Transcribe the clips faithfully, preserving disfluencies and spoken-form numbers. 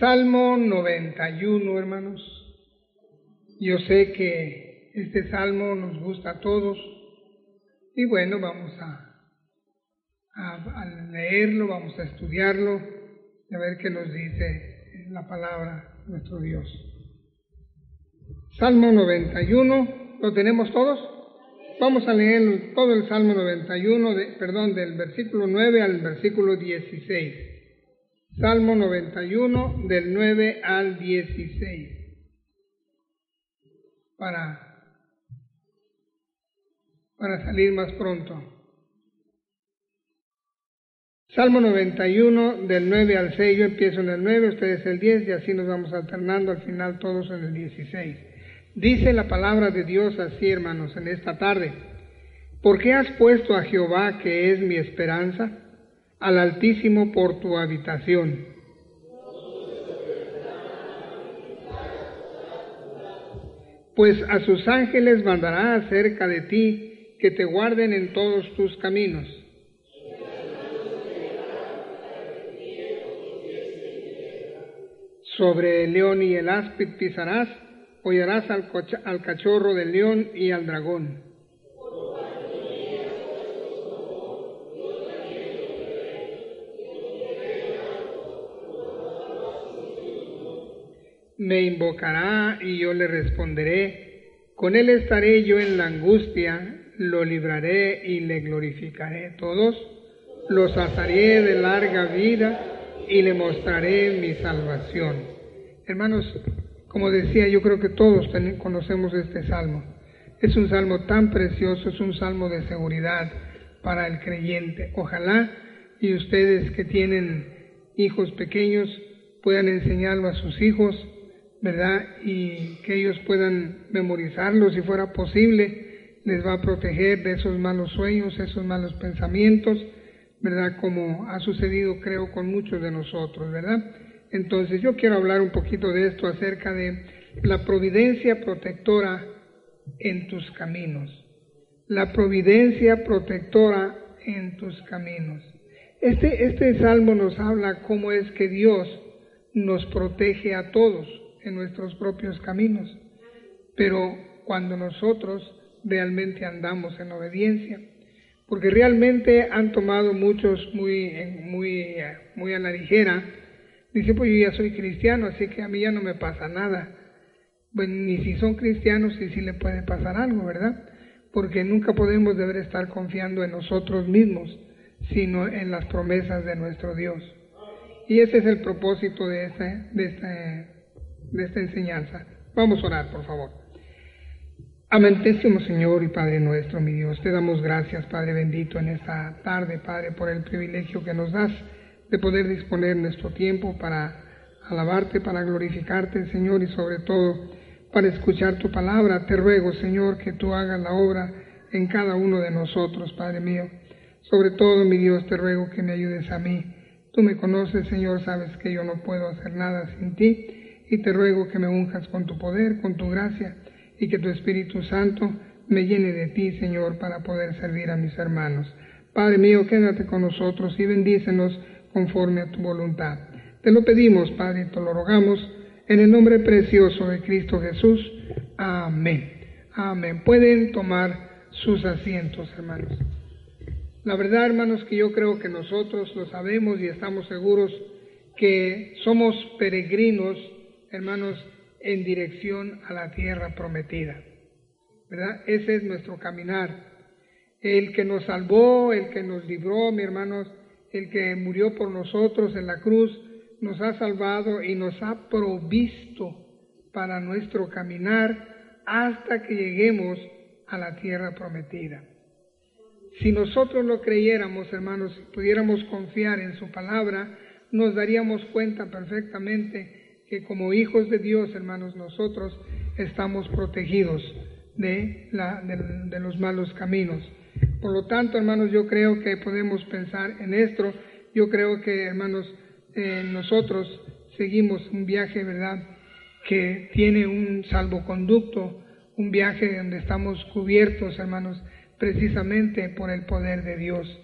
Salmo noventa y uno, hermanos. Yo sé que este salmo nos gusta a todos, y bueno, vamos a, a, a leerlo, vamos a estudiarlo, y a ver qué nos dice la palabra nuestro Dios. Salmo noventa y uno, ¿lo tenemos todos? Vamos a leer todo el Salmo noventa y uno, de, perdón, del versículo nueve al versículo dieciséis. Salmo noventa y uno, del nueve al dieciséis. Para... para salir más pronto. Salmo noventa y uno, del nueve al seis, yo empiezo en el nueve, ustedes el diez, y así nos vamos alternando, al final todos en el dieciséis. Dice la palabra de Dios así, hermanos, en esta tarde: ¿Por qué has puesto a Jehová, que es mi esperanza, al Altísimo por tu habitación? Pues a sus ángeles mandará acerca de ti, que te guarden en todos tus caminos. Sobre el león y el áspid pisarás, hollarás al, al cachorro del león y al dragón. Me invocará y yo le responderé, con él estaré yo en la angustia, lo libraré y le glorificaré. Todos los saciaré de larga vida y le mostraré mi salvación. Hermanos, como decía, yo creo que todos ten- conocemos este salmo. Es un salmo tan precioso, es un salmo de seguridad para el creyente. Ojalá y ustedes que tienen hijos pequeños puedan enseñarlo a sus hijos, ¿verdad? Y que ellos puedan memorizarlo si fuera posible. Les va a proteger de esos malos sueños, esos malos pensamientos, ¿verdad? Como ha sucedido, creo, con muchos de nosotros, ¿verdad? Entonces, yo quiero hablar un poquito de esto acerca de la providencia protectora en tus caminos. La providencia protectora en tus caminos. Este, este salmo nos habla cómo es que Dios nos protege a todos en nuestros propios caminos, pero cuando nosotros realmente andamos en obediencia, porque realmente han tomado muchos muy, muy, muy a la ligera. Dice, pues yo ya soy cristiano, así que a mí ya no me pasa nada. Bueno, ni si son cristianos y si le puede pasar algo, ¿verdad? Porque nunca podemos deber estar confiando en nosotros mismos, sino en las promesas de nuestro Dios. Y ese es el propósito de esta, de esta, de esta enseñanza. Vamos a orar, por favor. Amantísimo Señor y Padre nuestro, mi Dios, te damos gracias, Padre bendito, en esta tarde, Padre, por el privilegio que nos das de poder disponer nuestro tiempo para alabarte, para glorificarte, Señor, y sobre todo para escuchar tu palabra. Te ruego, Señor, que tú hagas la obra en cada uno de nosotros, Padre mío. Sobre todo, mi Dios, te ruego que me ayudes a mí. Tú me conoces, Señor, sabes que yo no puedo hacer nada sin ti, y te ruego que me unjas con tu poder, con tu gracia, y que tu Espíritu Santo me llene de ti, Señor, para poder servir a mis hermanos. Padre mío, quédate con nosotros y bendícenos conforme a tu voluntad. Te lo pedimos, Padre, y te lo rogamos en el nombre precioso de Cristo Jesús. Amén. Amén. Pueden tomar sus asientos, hermanos. La verdad, hermanos, que yo creo que nosotros lo sabemos y estamos seguros que somos peregrinos, hermanos, en dirección a la tierra prometida, ¿verdad? Ese es nuestro caminar. El que nos salvó, el que nos libró, mis hermanos, el que murió por nosotros en la cruz, nos ha salvado y nos ha provisto para nuestro caminar hasta que lleguemos a la tierra prometida. Si nosotros lo creyéramos, hermanos, si pudiéramos confiar en su palabra, nos daríamos cuenta perfectamente que como hijos de Dios, hermanos, nosotros estamos protegidos de, la, de, de los malos caminos. Por lo tanto, hermanos, yo creo que podemos pensar en esto. Yo creo que, hermanos, eh, nosotros seguimos un viaje, ¿verdad?, que tiene un salvoconducto, un viaje donde estamos cubiertos, hermanos, precisamente por el poder de Dios.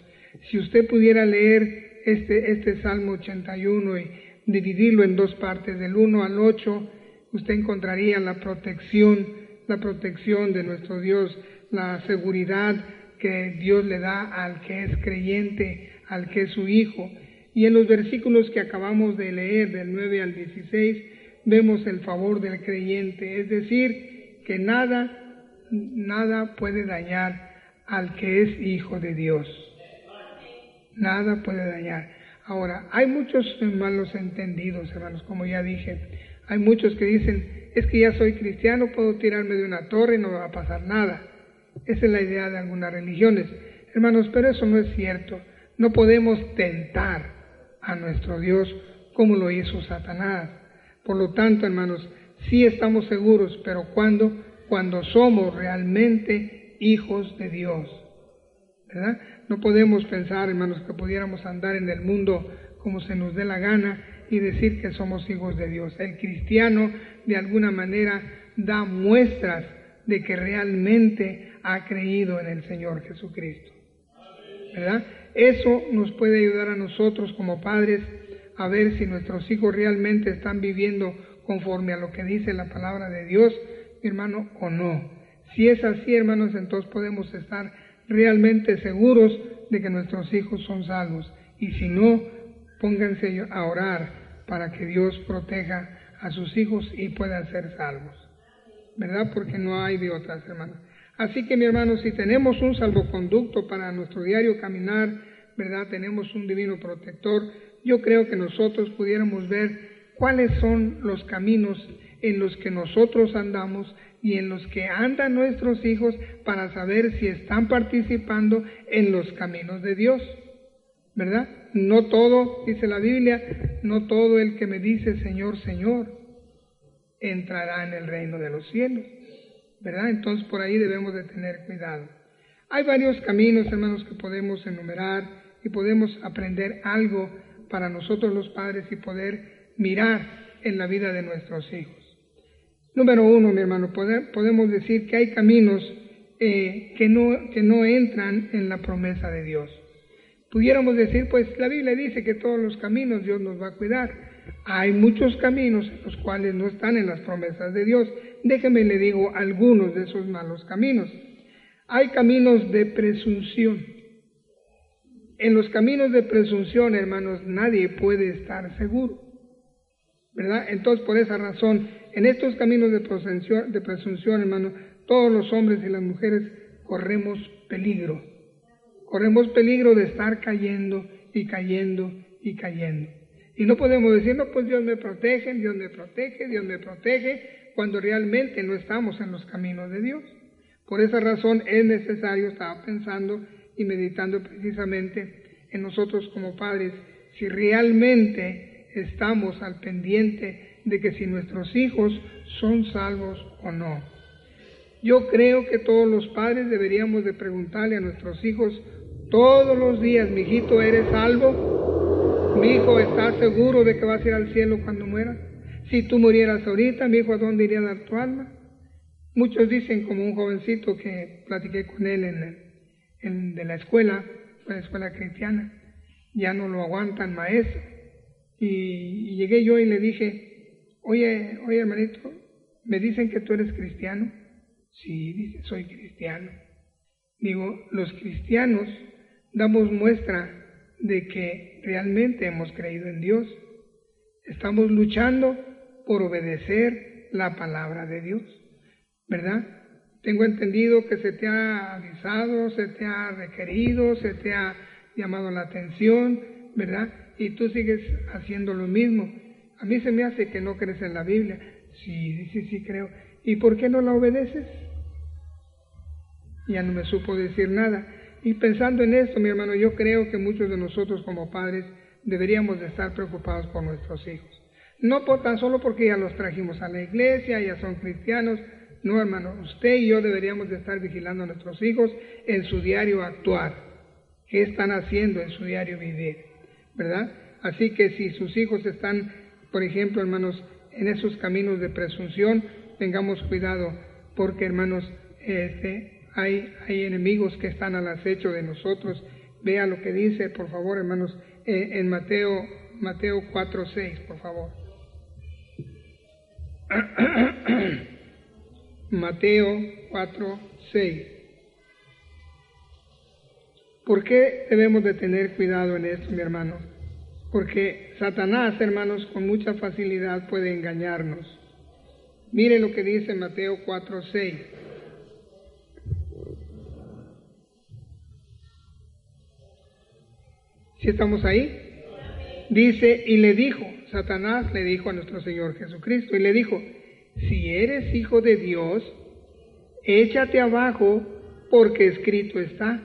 Si usted pudiera leer este, este Salmo ochenta y uno y dividirlo en dos partes, del uno al ocho, usted encontraría la protección, la protección de nuestro Dios, la seguridad que Dios le da al que es creyente, al que es su hijo. Y en los versículos que acabamos de leer, del nueve al dieciséis, vemos el favor del creyente, es decir, que nada, nada puede dañar al que es hijo de Dios. Nada puede dañar. Ahora, hay muchos malos entendidos, hermanos, como ya dije. Hay muchos que dicen, es que ya soy cristiano, puedo tirarme de una torre y no me va a pasar nada. Esa es la idea de algunas religiones. Hermanos, pero eso no es cierto. No podemos tentar a nuestro Dios como lo hizo Satanás. Por lo tanto, hermanos, sí estamos seguros, pero ¿cuándo? Cuando somos realmente hijos de Dios, ¿verdad? No podemos pensar, hermanos, que pudiéramos andar en el mundo como se nos dé la gana y decir que somos hijos de Dios. El cristiano, de alguna manera, da muestras de que realmente ha creído en el Señor Jesucristo, ¿verdad? Eso nos puede ayudar a nosotros como padres a ver si nuestros hijos realmente están viviendo conforme a lo que dice la palabra de Dios, hermano, o no. Si es así, hermanos, entonces podemos estar realmente seguros de que nuestros hijos son salvos. Y si no, pónganse a orar para que Dios proteja a sus hijos y puedan ser salvos, ¿verdad? Porque no hay de otras, hermanos. Así que, mi hermano, si tenemos un salvoconducto para nuestro diario caminar, ¿verdad?, tenemos un divino protector, yo creo que nosotros pudiéramos ver cuáles son los caminos en los que nosotros andamos y en los que andan nuestros hijos para saber si están participando en los caminos de Dios, ¿verdad? No todo, dice la Biblia, no todo el que me dice Señor, Señor, entrará en el reino de los cielos, ¿verdad? Entonces por ahí debemos de tener cuidado. Hay varios caminos, hermanos, que podemos enumerar y podemos aprender algo para nosotros los padres y poder mirar en la vida de nuestros hijos. Número uno, mi hermano, poder, podemos decir que hay caminos eh, que, no, que no entran en la promesa de Dios. Pudiéramos decir, pues la Biblia dice que todos los caminos Dios nos va a cuidar. Hay muchos caminos en los cuales no están en las promesas de Dios. Déjeme le digo algunos de esos malos caminos. Hay caminos de presunción. En los caminos de presunción, hermanos, nadie puede estar seguro, ¿verdad? Entonces, por esa razón, en estos caminos de presunción, de presunción, hermanos, todos los hombres y las mujeres corremos peligro. Corremos peligro de estar cayendo y cayendo y cayendo. Y no podemos decir, no, pues Dios me protege, Dios me protege, Dios me protege, cuando realmente no estamos en los caminos de Dios. Por esa razón es necesario, estaba pensando y meditando precisamente en nosotros como padres, si realmente estamos al pendiente de que si nuestros hijos son salvos o no. Yo creo que todos los padres deberíamos de preguntarle a nuestros hijos todos los días, mi hijito, ¿eres salvo? Mi hijo, ¿estás seguro de que vas a ir al cielo cuando mueras? Si tú murieras ahorita, mi hijo, ¿a dónde iría a dar tu alma? Muchos dicen, como un jovencito que platiqué con él en, en, de la escuela, fue la escuela cristiana, ya no lo aguantan, maestro. Y, y llegué yo y le dije, oye, oye hermanito, me dicen que tú eres cristiano. Sí, dice, soy cristiano. Digo, los cristianos damos muestra de que realmente hemos creído en Dios. Estamos luchando por obedecer la palabra de Dios, ¿verdad? Tengo entendido que se te ha avisado, se te ha requerido, se te ha llamado la atención, ¿verdad? Y tú sigues haciendo lo mismo. A mí se me hace que no crees en la Biblia. Sí, sí, sí creo. ¿Y por qué no la obedeces? Ya no me supo decir nada. Y pensando en esto, mi hermano, yo creo que muchos de nosotros como padres deberíamos de estar preocupados por nuestros hijos. No por, tan solo porque ya los trajimos a la iglesia, ya son cristianos. No, hermano, usted y yo deberíamos de estar vigilando a nuestros hijos en su diario actuar. ¿Qué están haciendo en su diario vivir? ¿Verdad? Así que si sus hijos están, por ejemplo, hermanos, en esos caminos de presunción, tengamos cuidado, porque, hermanos, este, hay, hay enemigos que están al acecho de nosotros. Vea lo que dice, por favor, hermanos, eh, en Mateo, Mateo cuatro seis, por favor. Mateo cuatro seis. ¿Por qué debemos de tener cuidado en esto, mi hermano? Porque Satanás, hermanos, con mucha facilidad puede engañarnos. Mire lo que dice Mateo cuatro seis. ¿Sí estamos ahí? Dice, y le dijo, Satanás le dijo a nuestro Señor Jesucristo, y le dijo: si eres hijo de Dios, échate abajo, porque escrito está: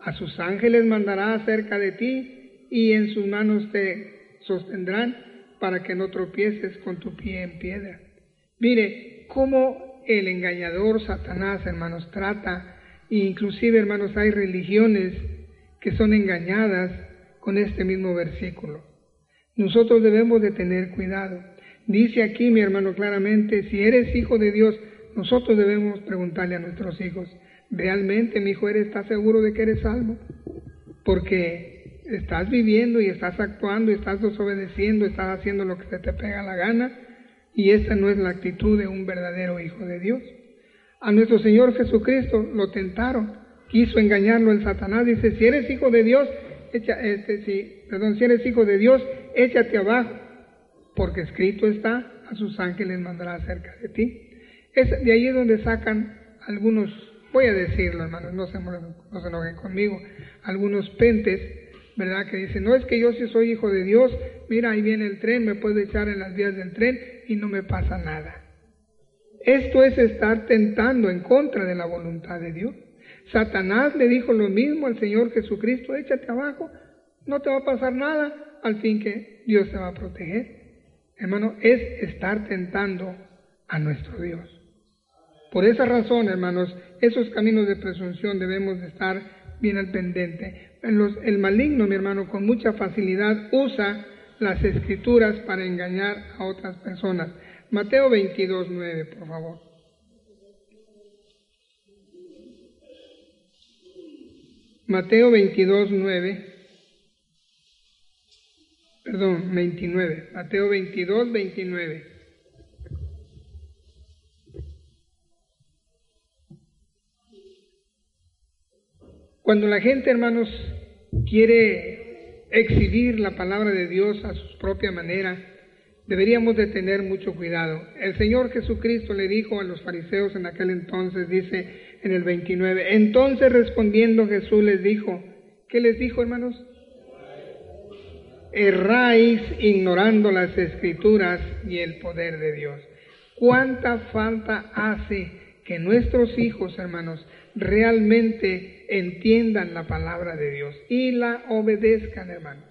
a sus ángeles mandará acerca de ti, y en sus manos te sostendrán, para que no tropieces con tu pie en piedra. Mire cómo el engañador Satanás, hermanos, trata, e inclusive, hermanos, hay religiones que son engañadas con este mismo versículo. Nosotros debemos de tener cuidado. Dice aquí, mi hermano, claramente, si eres hijo de Dios, nosotros debemos preguntarle a nuestros hijos: ¿realmente, mi hijo, eres, estás seguro de que eres salvo? Porque estás viviendo y estás actuando, estás desobedeciendo, estás haciendo lo que se te pega la gana, y esta no es la actitud de un verdadero hijo de Dios. A nuestro Señor Jesucristo lo tentaron, quiso engañarlo el Satanás. Dice: si eres hijo de Dios, echa, este, si, perdón, si eres hijo de Dios, échate abajo, porque escrito está: a sus ángeles mandará acerca de ti. Es de ahí es donde sacan algunos, voy a decirlo, hermanos, no se, no se enojen conmigo, algunos pentes, ¿verdad? Que dicen: no, es que yo si soy hijo de Dios, mira, ahí viene el tren, me puedo echar en las vías del tren y no me pasa nada. Esto es estar tentando en contra de la voluntad de Dios. Satanás le dijo lo mismo al Señor Jesucristo: échate abajo, no te va a pasar nada, al fin que Dios te va a proteger. Hermano, es estar tentando a nuestro Dios. Por esa razón, hermanos, esos caminos de presunción debemos de estar bien al pendiente. Los, el maligno, mi hermano, con mucha facilidad usa las escrituras para engañar a otras personas. Mateo veintidós nueve, por favor. Mateo veintidós nueve. Perdón, veintinueve. Mateo veintidós, veintinueve. Cuando la gente, hermanos, quiere exhibir la palabra de Dios a su propia manera, deberíamos de tener mucho cuidado. El Señor Jesucristo le dijo a los fariseos en aquel entonces, dice en el veintinueve, entonces respondiendo Jesús les dijo, ¿qué les dijo, hermanos? Erráis ignorando las escrituras y el poder de Dios. ¿Cuánta falta hace que nuestros hijos, hermanos, realmente entiendan la palabra de Dios y la obedezcan, hermanos?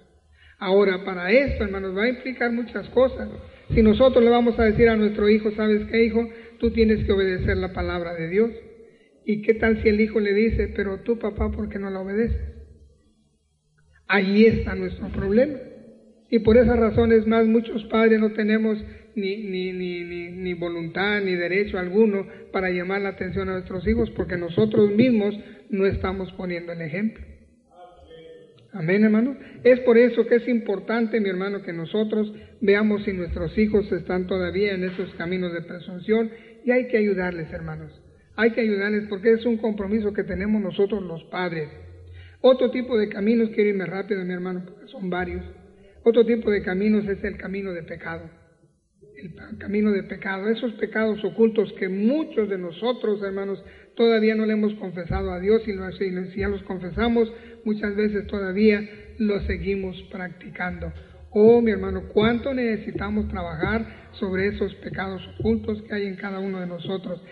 Ahora, para esto, hermanos, va a implicar muchas cosas. Si nosotros le vamos a decir a nuestro hijo: ¿sabes qué, hijo? Tú tienes que obedecer la palabra de Dios. ¿Y qué tal si el hijo le dice: pero tú, papá, ¿por qué no la obedeces? Allí está nuestro problema. Y por esa razón, es más, muchos padres no tenemos ni, ni, ni, ni, ni voluntad ni derecho alguno para llamar la atención a nuestros hijos, porque nosotros mismos no estamos poniendo el ejemplo. Amén, hermano. Es por eso que es importante, mi hermano, que nosotros veamos si nuestros hijos están todavía en esos caminos de presunción, y hay que ayudarles, hermanos. Hay que ayudarles, porque es un compromiso que tenemos nosotros los padres. Otro tipo de caminos, quiero irme rápido, mi hermano, porque son varios. Otro tipo de caminos es el camino de pecado. El camino de pecado, esos pecados ocultos que muchos de nosotros, hermanos, todavía no le hemos confesado a Dios, y si ya los confesamos, muchas veces todavía los seguimos practicando. Oh, mi hermano, cuánto necesitamos trabajar sobre esos pecados ocultos que hay en cada uno de nosotros.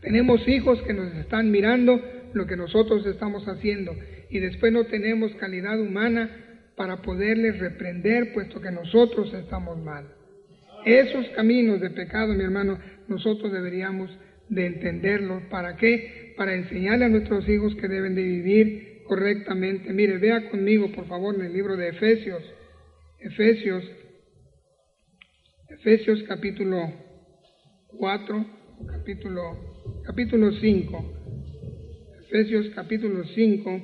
Tenemos hijos que nos están mirando lo que nosotros estamos haciendo, y después no tenemos calidad humana para poderles reprender, puesto que nosotros estamos mal. Esos caminos de pecado, mi hermano, nosotros deberíamos de entenderlos. ¿Para qué? Para enseñarle a nuestros hijos que deben de vivir correctamente. Mire, vea conmigo, por favor, en el libro de Efesios. Efesios, Efesios capítulo cuatro, capítulo, capítulo cinco. Efesios capítulo cinco.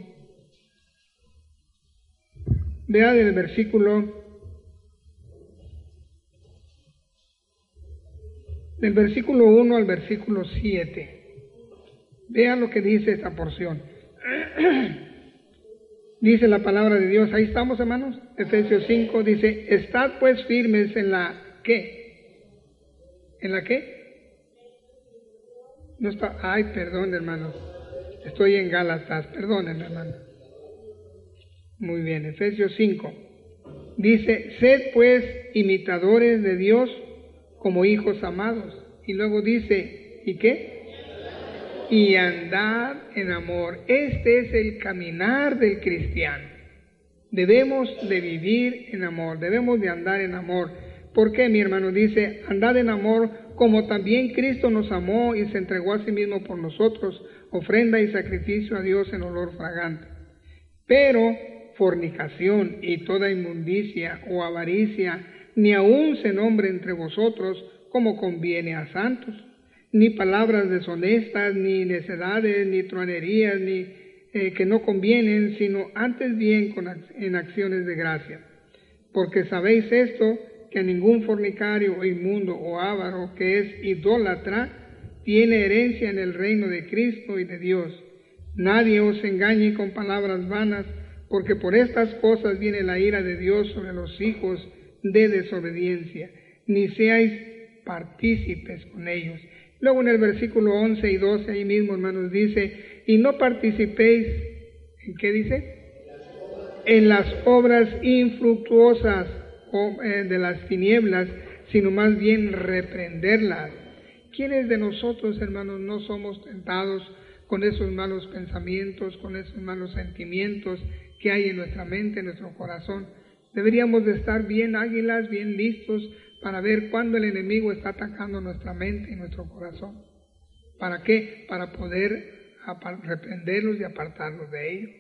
Vea del versículo, del versículo uno al versículo siete. Vea lo que dice esta porción. Dice la palabra de Dios. Ahí estamos, hermanos. Efesios cinco dice: estad pues firmes en la ¿qué? ¿En la qué? No está. Ay, perdón, hermano. Estoy en Gálatas. Perdónenme, hermano. Muy bien, Efesios cinco. Dice: sed pues imitadores de Dios como hijos amados. Y luego dice: ¿y qué? Y andad en amor. Este es el caminar del cristiano. Debemos de vivir en amor. Debemos de andar en amor. ¿Por qué, mi hermano? Dice: andad en amor como también Cristo nos amó y se entregó a sí mismo por nosotros, ofrenda y sacrificio a Dios en olor fragante. Pero fornicación y toda inmundicia o avaricia, ni aun se nombre entre vosotros como conviene a santos, ni palabras deshonestas, ni necedades, ni truanerías, ni eh, que no convienen, sino antes bien con, en acciones de gracia. Porque sabéis esto, que ningún fornicario o inmundo o avaro, que es idólatra, tiene herencia en el reino de Cristo y de Dios. Nadie os engañe con palabras vanas, porque por estas cosas viene la ira de Dios sobre los hijos de desobediencia, ni seáis partícipes con ellos. Luego en el versículo once y doce, ahí mismo, hermanos, dice: y no participéis, ¿en qué dice? En las obras infructuosas de las tinieblas, sino más bien reprenderlas. ¿Quiénes de nosotros, hermanos, no somos tentados con esos malos pensamientos, con esos malos sentimientos que hay en nuestra mente, en nuestro corazón? Deberíamos de estar bien águilas, bien listos para ver cuándo el enemigo está atacando nuestra mente y nuestro corazón. ¿Para qué? Para poder reprenderlos y apartarlos de ellos.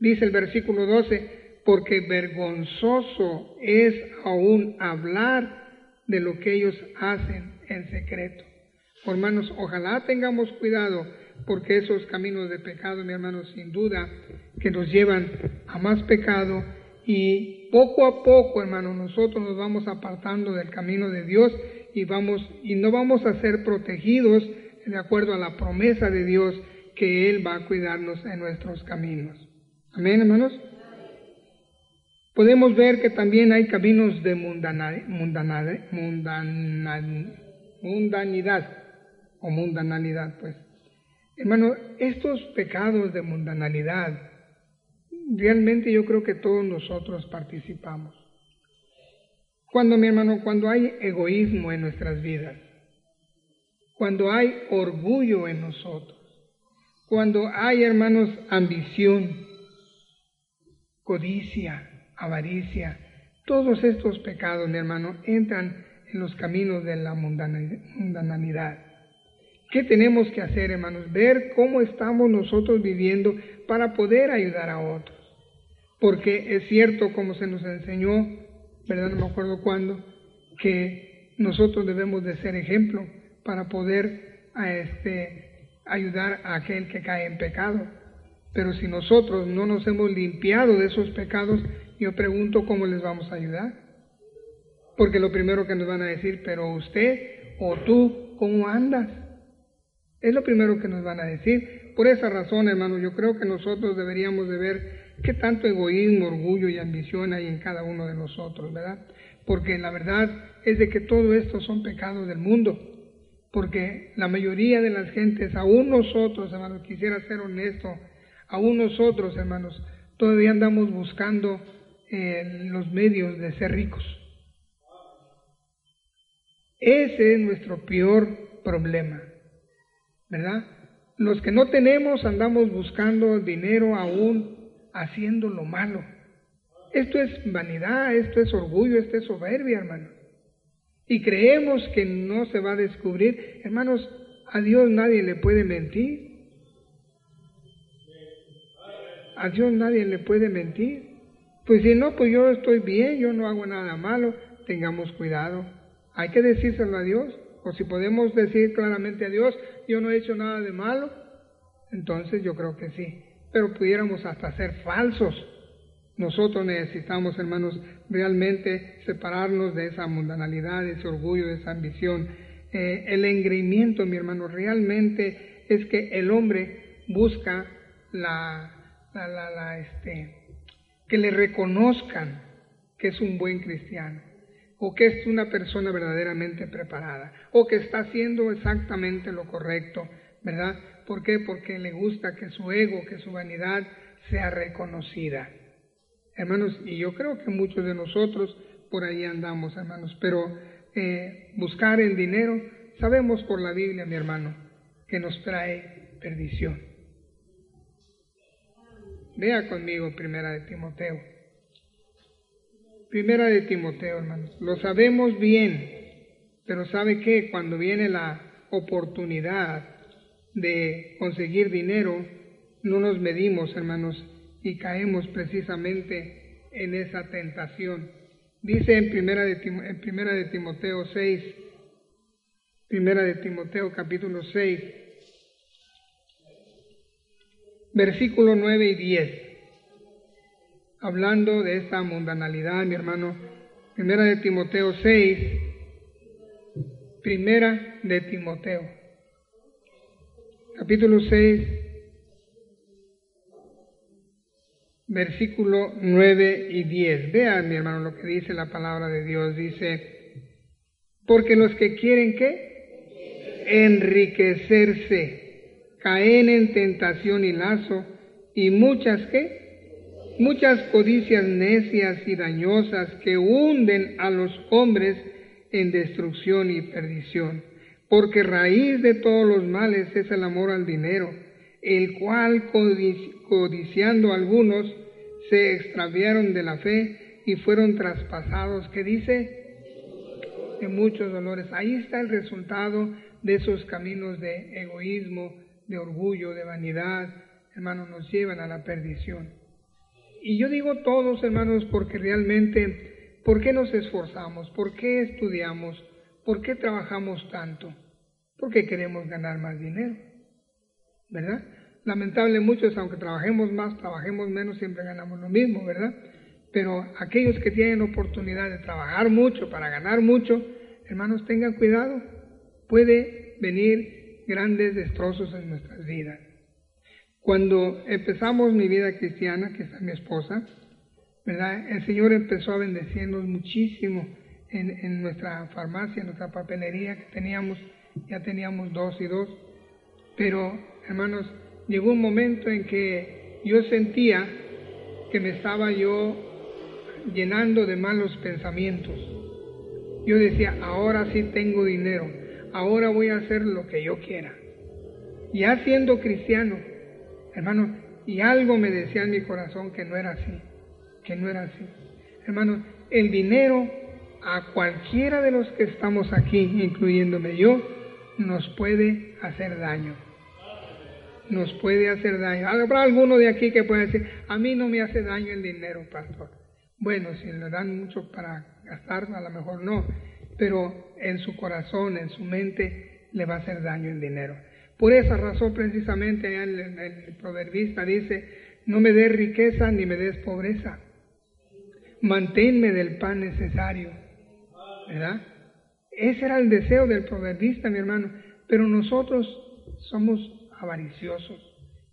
Dice el versículo doce: porque vergonzoso es aún hablar de lo que ellos hacen en secreto. Hermanos, ojalá tengamos cuidado, porque esos caminos de pecado, mi hermano, sin duda que nos llevan a más pecado, y poco a poco, hermano, nosotros nos vamos apartando del camino de Dios y vamos y no vamos a ser protegidos de acuerdo a la promesa de Dios, que Él va a cuidarnos en nuestros caminos. Amén, hermanos. Podemos ver que también hay caminos de mundanal, mundanal, mundanal, mundanidad o mundanalidad, pues. Hermano, estos pecados de mundanalidad, realmente yo creo que todos nosotros participamos. Cuando, mi hermano, cuando hay egoísmo en nuestras vidas, cuando hay orgullo en nosotros, cuando hay, hermanos, ambición, codicia, avaricia, todos estos pecados, mi hermano, entran en los caminos de la mundanalidad. ¿Qué tenemos que hacer, hermanos? Ver cómo estamos nosotros viviendo para poder ayudar a otros. Porque es cierto, como se nos enseñó, ¿verdad? No me acuerdo cuándo, que nosotros debemos de ser ejemplo para poder a este, ayudar a aquel que cae en pecado. Pero si nosotros no nos hemos limpiado de esos pecados, yo pregunto, ¿cómo les vamos a ayudar? Porque lo primero que nos van a decir: pero usted o tú, ¿cómo andas? Es lo primero que nos van a decir. Por esa razón, hermano, yo creo que nosotros deberíamos de ver qué tanto egoísmo, orgullo y ambición hay en cada uno de nosotros, ¿verdad? Porque la verdad es de que todo esto son pecados del mundo. Porque la mayoría de las gentes, aún nosotros, hermanos, quisiera ser honesto, aún nosotros, hermanos, todavía andamos buscando eh, los medios de ser ricos. Ese es nuestro peor problema, ¿verdad? Los que no tenemos andamos buscando dinero, aún haciendo lo malo. Esto es vanidad, esto es orgullo, esto es soberbia, hermano. Y creemos que no se va a descubrir. Hermanos, a Dios nadie le puede mentir. A Dios nadie le puede mentir. Pues si no, pues yo estoy bien, yo no hago nada malo. Tengamos cuidado. Hay que decírselo a Dios. O si podemos decir claramente a Dios, yo no he hecho nada de malo, entonces yo creo que sí. Pero pudiéramos hasta ser falsos. Nosotros necesitamos, hermanos, realmente separarnos de esa mundanalidad, de ese orgullo, de esa ambición. Eh, el engreimiento, mi hermano, realmente es que el hombre busca la, la, la, la, este, que le reconozcan que es un buen cristiano, o que es una persona verdaderamente preparada, o que está haciendo exactamente lo correcto, ¿verdad? ¿Por qué? Porque le gusta que su ego, que su vanidad sea reconocida. Hermanos, y yo creo que muchos de nosotros por ahí andamos, hermanos, pero eh, buscar el dinero, sabemos por la Biblia, mi hermano, que nos trae perdición. Vea conmigo Primera de Timoteo. Primera de Timoteo, hermanos, lo sabemos bien, pero ¿sabe qué? Cuando viene la oportunidad de conseguir dinero, no nos medimos, hermanos, y caemos precisamente en esa tentación. Dice en Primera de, Tim- en Primera de Timoteo seis, Primera de Timoteo capítulo seis, versículo nueve y diez. Hablando de esta mundanalidad, mi hermano, Primera de Timoteo seis, Primera de Timoteo, capítulo seis, versículo nueve y diez. Vean, mi hermano, lo que dice la palabra de Dios. Dice, porque los que quieren, ¿qué? Enriquecerse, caen en tentación y lazo, y muchas, ¿qué? Muchas codicias necias y dañosas que hunden a los hombres en destrucción y perdición. Porque raíz de todos los males es el amor al dinero, el cual codici- codiciando algunos se extraviaron de la fe y fueron traspasados, ¿qué dice? De muchos dolores. Ahí está el resultado de esos caminos de egoísmo, de orgullo, de vanidad. Hermanos, nos llevan a la perdición. Y yo digo todos, hermanos, porque realmente, ¿por qué nos esforzamos? ¿Por qué estudiamos? ¿Por qué trabajamos tanto? Porque queremos ganar más dinero, ¿verdad? Lamentable muchos, aunque trabajemos más, trabajemos menos, siempre ganamos lo mismo, ¿verdad? Pero aquellos que tienen oportunidad de trabajar mucho para ganar mucho, hermanos, tengan cuidado. Puede venir grandes destrozos en nuestras vidas. Cuando empezamos mi vida cristiana, que está mi esposa, ¿verdad? El Señor empezó a bendecirnos muchísimo en, en nuestra farmacia, en nuestra papelería que teníamos, ya teníamos dos y dos. Pero, hermanos, llegó un momento en que yo sentía que me estaba yo llenando de malos pensamientos. Yo decía, ahora sí tengo dinero, ahora voy a hacer lo que yo quiera. Ya siendo cristiano, hermano, y algo me decía en mi corazón que no era así, que no era así. Hermano, el dinero a cualquiera de los que estamos aquí, incluyéndome yo, nos puede hacer daño. Nos puede hacer daño. Habrá alguno de aquí que pueda decir, a mí no me hace daño el dinero, pastor. Bueno, si le dan mucho para gastar, a lo mejor no, pero en su corazón, en su mente, le va a hacer daño el dinero. Por esa razón, precisamente, el, el, el proverbista dice, no me des riqueza ni me des pobreza. Manténme del pan necesario. ¿Verdad? Ese era el deseo del proverbista, mi hermano. Pero nosotros somos avariciosos.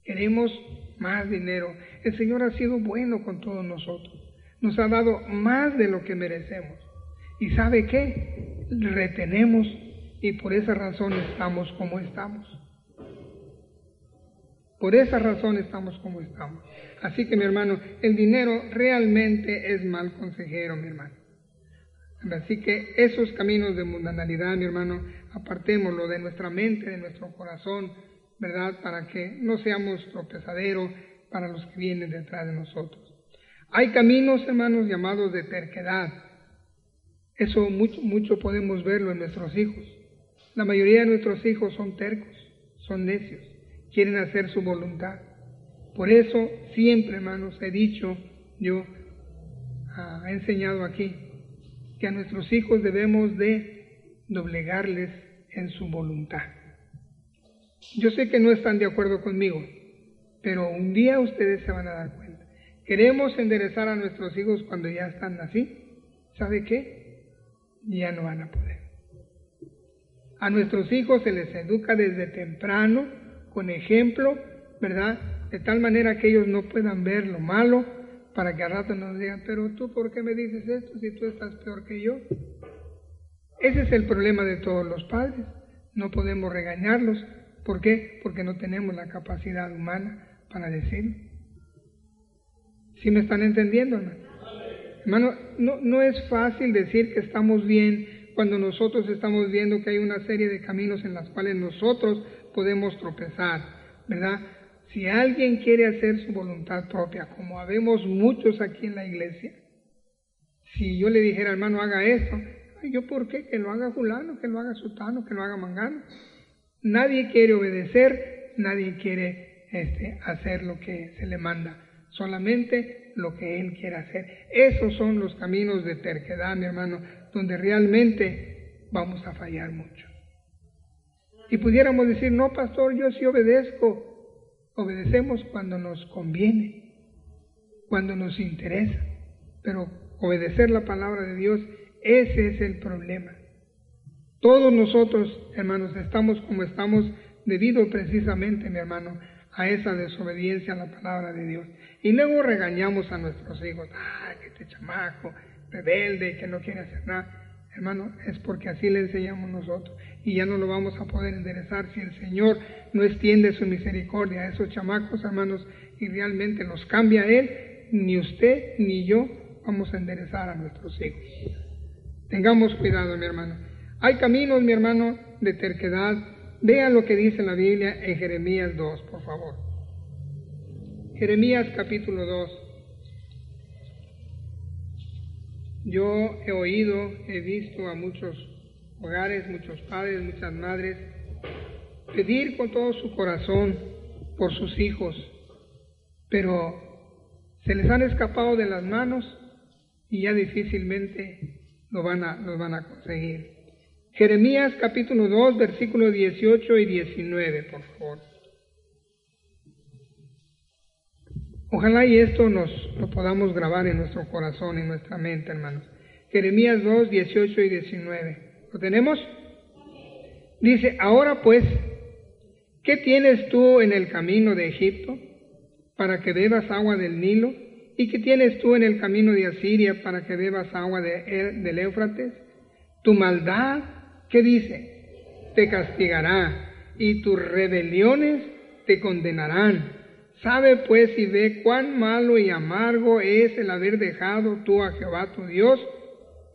Queremos más dinero. El Señor ha sido bueno con todos nosotros. Nos ha dado más de lo que merecemos. ¿Y sabe qué? Retenemos y por esa razón estamos como estamos. Por esa razón estamos como estamos. Así que, mi hermano, el dinero realmente es mal consejero, mi hermano. Así que esos caminos de mundanalidad, mi hermano, apartémoslo de nuestra mente, de nuestro corazón, ¿verdad? Para que no seamos tropezadero para los que vienen detrás de nosotros. Hay caminos, hermanos, llamados de terquedad. Eso mucho, mucho podemos verlo en nuestros hijos. La mayoría de nuestros hijos son tercos, son necios, quieren hacer su voluntad. Por eso siempre, hermanos, he dicho, yo ah, he enseñado aquí, que a nuestros hijos debemos de doblegarles en su voluntad. Yo sé que no están de acuerdo conmigo, pero un día ustedes se van a dar cuenta. Queremos enderezar a nuestros hijos cuando ya están así. ¿Sabe qué? Ya no van a poder. A nuestros hijos se les educa desde temprano, con ejemplo, ¿verdad? De tal manera que ellos no puedan ver lo malo, para que al rato nos digan, pero tú, ¿por qué me dices esto si tú estás peor que yo? Ese es el problema de todos los padres. No podemos regañarlos. ¿Por qué? Porque no tenemos la capacidad humana para decirlo. ¿Sí me están entendiendo, hermano? Hermano, no, no es fácil decir que estamos bien cuando nosotros estamos viendo que hay una serie de caminos en los cuales nosotros podemos tropezar, ¿verdad? Si alguien quiere hacer su voluntad propia, como habemos muchos aquí en la iglesia, si yo le dijera, hermano, haga esto, yo por qué, que lo haga fulano, que lo haga sutano, que lo haga mangano. Nadie quiere obedecer, nadie quiere este, hacer lo que se le manda, solamente lo que él quiere hacer. Esos son los caminos de terquedad, mi hermano, donde realmente vamos a fallar mucho. Y pudiéramos decir, no, pastor, yo sí obedezco. Obedecemos cuando nos conviene, cuando nos interesa, pero obedecer la palabra de Dios, ese es el problema. Todos nosotros, hermanos, estamos como estamos debido precisamente, mi hermano, a esa desobediencia a la palabra de Dios. Y luego regañamos a nuestros hijos, ah, que este chamaco, rebelde, que no quiere hacer nada. Hermano, es porque así le enseñamos nosotros y ya no lo vamos a poder enderezar si el Señor no extiende su misericordia a esos chamacos, hermanos, y realmente los cambia a Él. Ni usted ni yo vamos a enderezar a nuestros hijos. Tengamos cuidado, mi hermano. Hay caminos, mi hermano, de terquedad. Vea lo que dice la Biblia en Jeremías dos, por favor. Jeremías capítulo dos. Yo he oído, he visto a muchos hogares, muchos padres, muchas madres pedir con todo su corazón por sus hijos, pero se les han escapado de las manos y ya difícilmente lo van a, lo van a conseguir. Jeremías capítulo dos, versículos dieciocho y diecinueve, por favor. Ojalá y esto nos lo podamos grabar en nuestro corazón, en nuestra mente, hermanos. Jeremías dos, dieciocho y diecinueve. ¿Lo tenemos? Dice, ahora pues, ¿qué tienes tú en el camino de Egipto para que bebas agua del Nilo? ¿Y qué tienes tú en el camino de Asiria para que bebas agua de, del Éufrates? Tu maldad, ¿qué dice? Te castigará y tus rebeliones te condenarán. Sabe pues y ve cuán malo y amargo es el haber dejado tú a Jehová tu Dios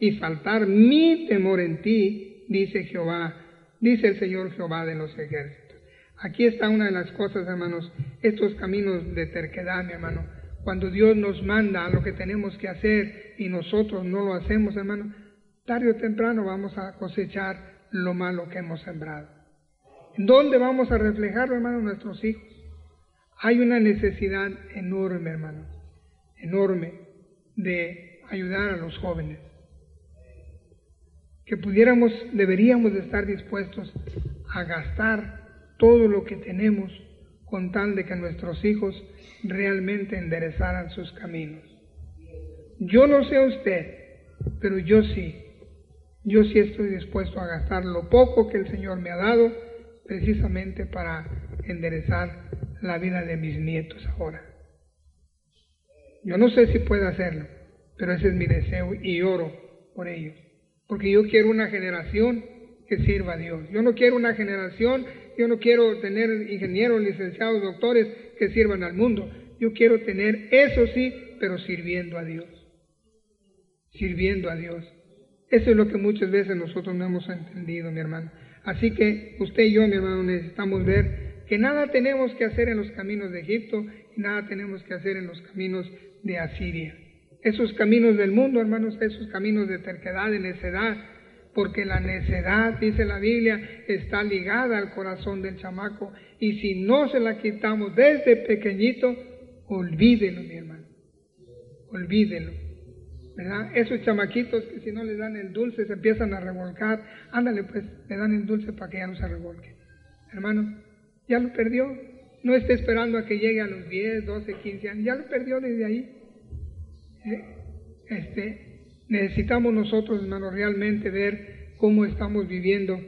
y faltar mi temor en ti, dice Jehová, dice el Señor Jehová de los ejércitos. Aquí está una de las cosas, hermanos, estos caminos de terquedad, mi hermano. Cuando Dios nos manda lo que tenemos que hacer y nosotros no lo hacemos, hermano, tarde o temprano vamos a cosechar lo malo que hemos sembrado. ¿Dónde vamos a reflejarlo, hermano? Nuestros hijos. Hay una necesidad enorme, hermanos, enorme, de ayudar a los jóvenes. Que pudiéramos, deberíamos de estar dispuestos a gastar todo lo que tenemos con tal de que nuestros hijos realmente enderezaran sus caminos. Yo no sé usted, pero yo sí, yo sí estoy dispuesto a gastar lo poco que el Señor me ha dado precisamente para enderezar la vida de mis nietos ahora. Yo no sé si puedo hacerlo, pero ese es mi deseo y oro por ello, porque yo quiero una generación que sirva a Dios. Yo no quiero una generación, yo no quiero tener ingenieros, licenciados, doctores que sirvan al mundo. Yo quiero tener, eso sí, pero sirviendo a Dios. Sirviendo a Dios. Eso es lo que muchas veces nosotros no hemos entendido, mi hermano. Así que usted y yo, mi hermano, necesitamos ver que nada tenemos que hacer en los caminos de Egipto y nada tenemos que hacer en los caminos de Asiria. esos caminos del mundo, hermanos, esos caminos de terquedad, de necedad, porque la necedad, dice la Biblia, está ligada al corazón del chamaco, y si no se la quitamos desde pequeñito, olvídelo, mi hermano, olvídelo, ¿verdad? Esos chamaquitos que si no le dan el dulce se empiezan a revolcar, ándale pues, le dan el dulce para que ya no se revolque, hermano, ya lo perdió, no esté esperando a que llegue a los diez, doce, quince años, ya lo perdió desde ahí. ¿Eh? Este... Necesitamos nosotros, hermanos, realmente ver cómo estamos viviendo,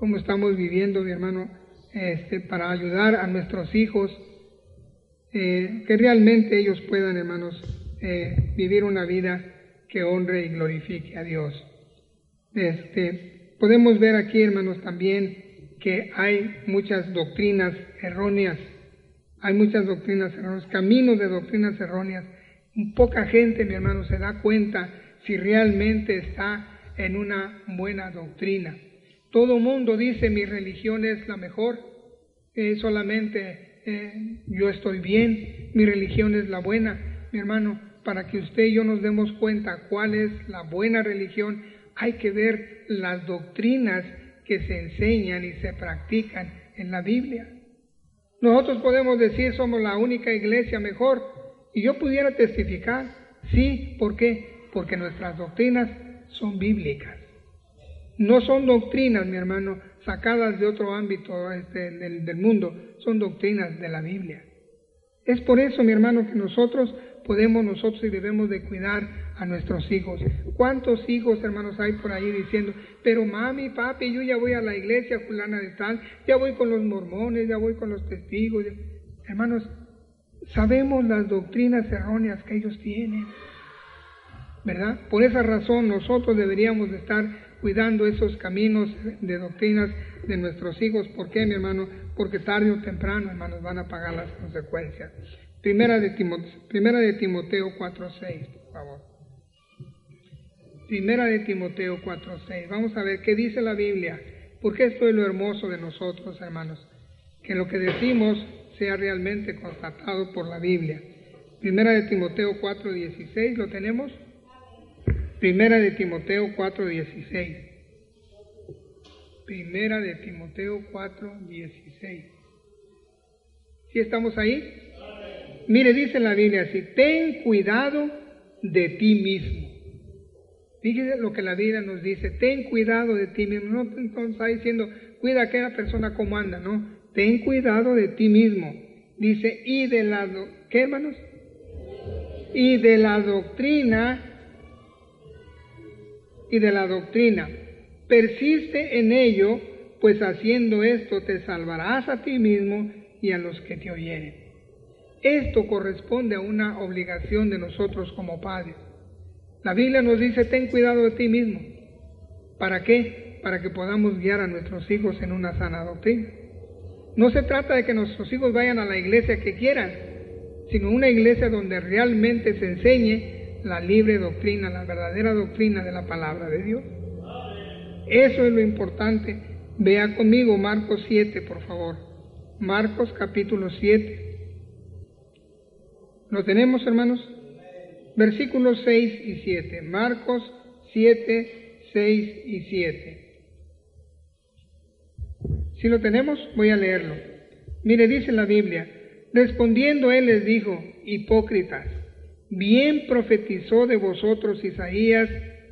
cómo estamos viviendo, mi hermano, este, para ayudar a nuestros hijos, eh, que realmente ellos puedan, hermanos, eh, vivir una vida que honre y glorifique a Dios. Este, podemos ver aquí, hermanos, también que hay muchas doctrinas erróneas, hay muchas doctrinas erróneas, caminos de doctrinas erróneas. Poca gente, mi hermano, se da cuenta si realmente está en una buena doctrina. Todo mundo dice, mi religión es la mejor, eh, solamente eh, yo estoy bien, mi religión es la buena. Mi hermano, para que usted y yo nos demos cuenta cuál es la buena religión, hay que ver las doctrinas que se enseñan y se practican en la Biblia. Nosotros podemos decir, somos la única iglesia mejor, y yo pudiera testificar, sí, ¿por qué? Porque nuestras doctrinas son bíblicas. No son doctrinas, mi hermano, sacadas de otro ámbito este, del, del mundo, son doctrinas de la Biblia. Es por eso, mi hermano, que nosotros podemos, nosotros y debemos de cuidar a nuestros hijos. ¿Cuántos hijos, hermanos, hay por ahí diciendo, pero mami, papi, yo ya voy a la iglesia fulana de tal, ya voy con los mormones, ya voy con los testigos? Hermanos, sabemos las doctrinas erróneas que ellos tienen, ¿verdad? Por esa razón nosotros deberíamos estar cuidando esos caminos de doctrinas de nuestros hijos. ¿Por qué, mi hermano? Porque tarde o temprano, hermanos, van a pagar las consecuencias. Primera de Timoteo, Primera de Timoteo cuatro seis, por favor. Primera de Timoteo cuatro seis. Vamos a ver qué dice la Biblia. Porque esto es lo hermoso de nosotros, hermanos, que lo que decimos sea realmente constatado por la Biblia. Primera de Timoteo cuatro dieciséis, ¿lo tenemos? Primera de Timoteo cuatro dieciséis. Primera de Timoteo cuatro dieciséis. ¿Sí estamos ahí? Mire, dice la Biblia así, ten cuidado de ti mismo. Fíjese lo que la Biblia nos dice, ten cuidado de ti mismo. No está diciendo, cuida a aquella persona como anda, no. Ten cuidado de ti mismo, dice, y de la, do- ¿qué, hermanos? Y de la doctrina, y de la doctrina, persiste en ello, pues haciendo esto te salvarás a ti mismo y a los que te oyeren. Esto corresponde a una obligación de nosotros como padres. La Biblia nos dice, ten cuidado de ti mismo. ¿Para qué? Para que podamos guiar a nuestros hijos en una sana doctrina. No se trata de que nuestros hijos vayan a la iglesia que quieran, sino una iglesia donde realmente se enseñe la libre doctrina, la verdadera doctrina de la palabra de Dios. Eso es lo importante. Vea conmigo Marcos siete, por favor. Marcos capítulo siete. ¿Lo tenemos, hermanos? Versículos seis y siete. Marcos siete, seis y siete. Si lo tenemos, voy a leerlo. Mire, dice la Biblia, respondiendo él les dijo, hipócritas, bien profetizó de vosotros Isaías,